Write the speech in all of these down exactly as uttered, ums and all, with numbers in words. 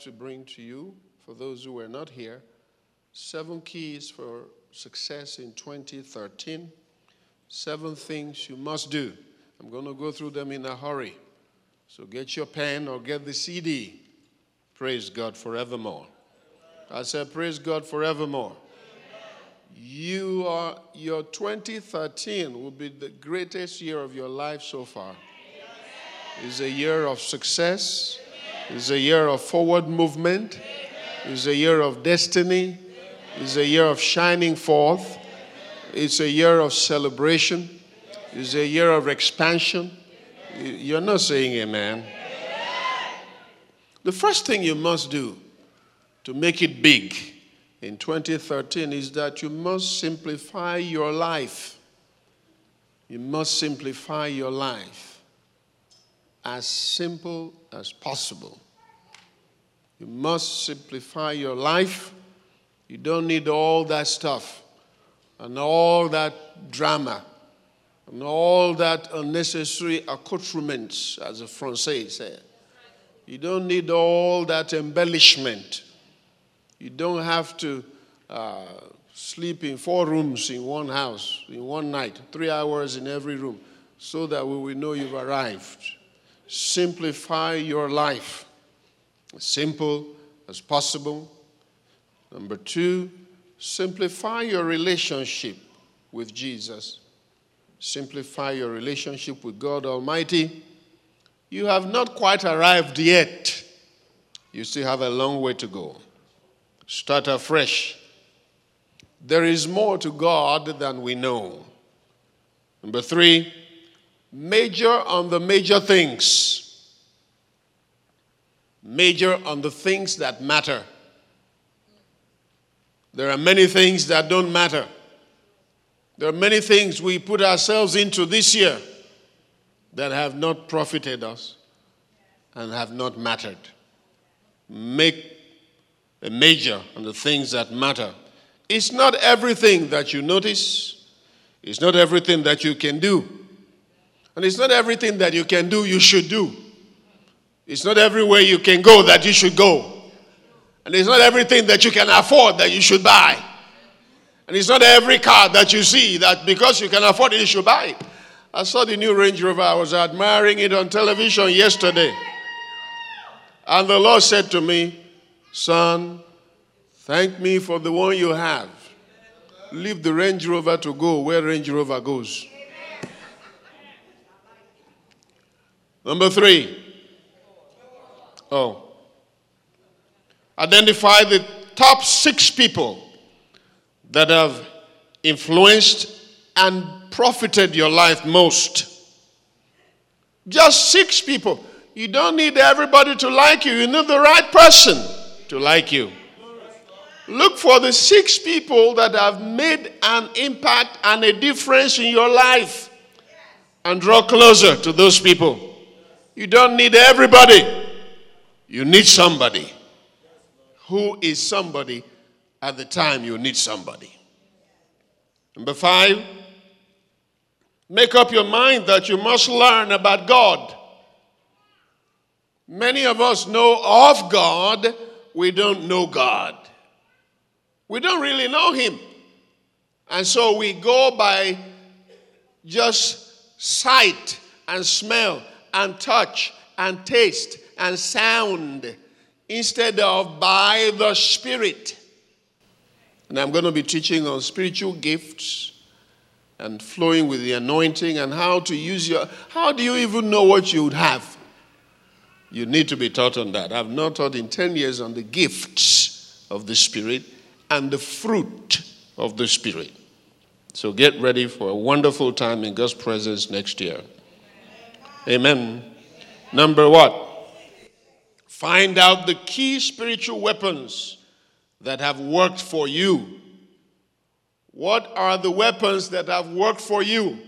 to bring to you, for those who were not here, seven keys for success in twenty thirteen, seven things you must do. I'm going to go through them in a hurry. So get your pen or get the C D. Praise God forevermore. I said, praise God forevermore. You are, your twenty thirteen will be the greatest year of your life so far. It's a year of success. It's a year of forward movement. It's a year of destiny. It's a year of shining forth. It's a year of celebration. It's a year of expansion. You're not saying amen. The first thing you must do to make it big in twenty thirteen is that you must simplify your life. You must simplify your life as simple as possible. You must simplify your life. You don't need all that stuff and all that drama and all that unnecessary accoutrements, as the Français said. You don't need all that embellishment. You don't have to uh, sleep in four rooms in one house, in one night, three hours in every room, so that we will know you've arrived. Simplify your life as simple as possible. Number two, simplify your relationship with Jesus. Simplify your relationship with God Almighty. You have not quite arrived yet. You still have a long way to go. Start afresh. There is more to God than we know. Number three, major on the major things. Major on the things that matter. There are many things that don't matter. There are many things we put ourselves into this year that have not profited us and have not mattered. Make a major on the things that matter. It's not everything that you notice. It's not everything that you can do. And it's not everything that you can do, you should do. It's not everywhere you can go that you should go. And it's not everything that you can afford that you should buy. And it's not every car that you see that because you can afford it, you should buy it. I saw the new Range Rover. I was admiring it on television yesterday. And the Lord said to me, son, thank me for the one you have. Leave the Range Rover to go where Range Rover goes. Amen. Number three. Oh. Identify the top six people that have influenced and profited your life most. Just six people. You don't need everybody to like you. You need the right person to like you. Look for the six people that have made an impact and a difference in your life and draw closer to those people. You don't need everybody. You need somebody. Who is somebody at the time you need somebody? Number five, make up your mind that you must learn about God. Many of us know of God. We don't know God. We don't really know him. And so we go by just sight and smell and touch and taste and sound instead of by the Spirit. And I'm going to be teaching on spiritual gifts and flowing with the anointing and how to use your... How do you even know what you would have? You need to be taught on that. I've not taught in ten years on the gifts of the Spirit and the fruit of the Spirit. So get ready for a wonderful time in God's presence next year. Amen. Amen. Number what? Find out the key spiritual weapons that have worked for you. What are the weapons that have worked for you?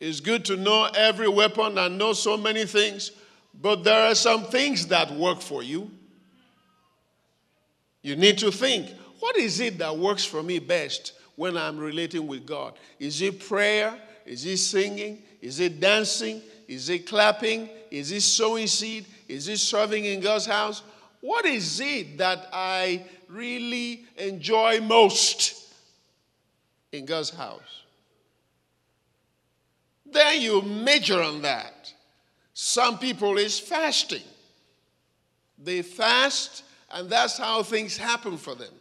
It's good to know every weapon and know so many things. But there are some things that work for you. You need to think, what is it that works for me best when I'm relating with God? Is it prayer? Is it singing? Is it dancing? Is it clapping? Is it sowing seed? Is it serving in God's house? what is it that I really enjoy most in God's house? Then you major on that. Some people is fasting. They fast, and that's how things happen for them.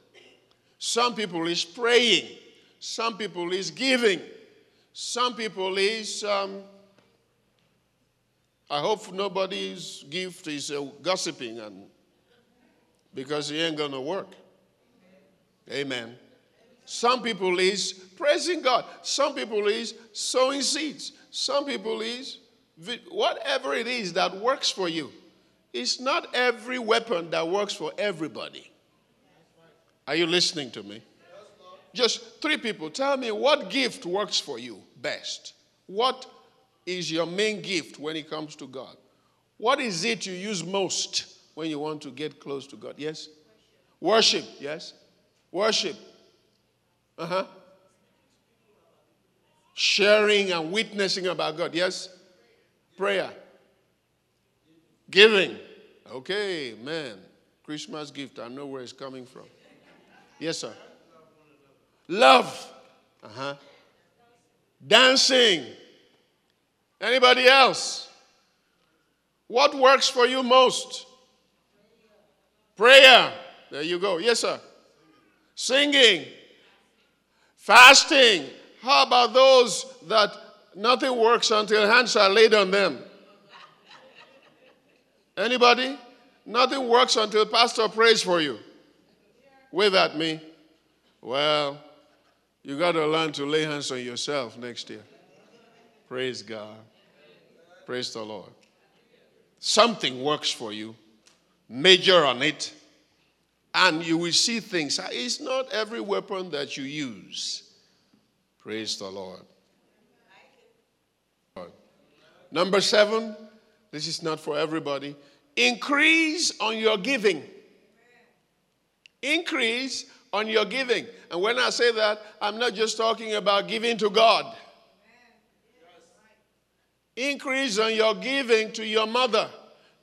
Some people is praying. Some people is giving. Some people is, um, I hope nobody's gift is uh, gossiping, and because it ain't going to work. Amen. Some people is praising God. Some people is sowing seeds. Some people is, whatever it is that works for you. It's not every weapon that works for everybody. Are you listening to me? Just three people. Tell me what gift works for you best. What is your main gift when it comes to God? What is it you use most when you want to get close to God? Yes? Worship. Worship, yes? Worship. Uh-huh. Sharing and witnessing about God. Yes? Prayer. Giving. Okay, man. Christmas gift. I know where it's coming from. Yes, sir. Love. Uh-huh. Dancing. Anybody else? What works for you most? Prayer. There you go. Yes, sir. Singing. Fasting. How about those that nothing works until hands are laid on them? Anybody? Nothing works until pastor prays for you. Wave at me. Well, you got to learn to lay hands on yourself next year. Praise God. Praise the Lord. Something works for you. Major on it. And you will see things. It's not every weapon that you use. Praise the Lord. Number seven. This is not for everybody. Increase on your giving. Increase on your giving. And when I say that, I'm not just talking about giving to God. Increase on your giving to your mother.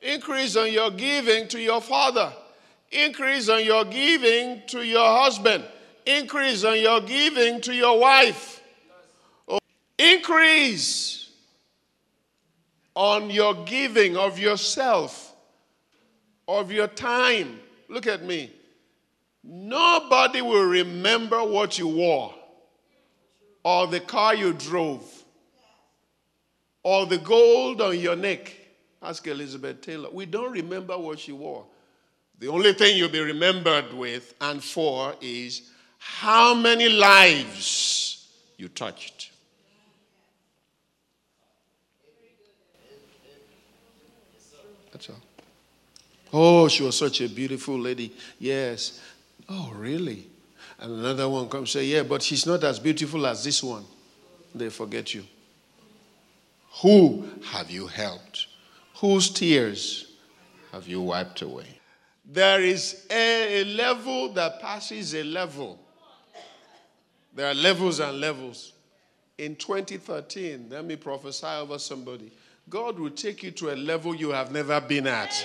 Increase on your giving to your father. Increase on your giving to your husband. Increase on your giving to your wife. Oh, increase on your giving of yourself, of your time. Look at me. Nobody will remember what you wore, or the car you drove, or the gold on your neck. Ask Elizabeth Taylor. We don't remember what she wore. The only thing you'll be remembered with and for is how many lives you touched. That's all. Oh, she was such a beautiful lady. Yes. Oh, really? And another one comes say, yeah, but she's not as beautiful as this one. They forget you. Who have you helped? Whose tears have you wiped away? There is a, a level that passes a level. There are levels and levels. In twenty thirteen, let me prophesy over somebody. God will take you to a level you have never been at.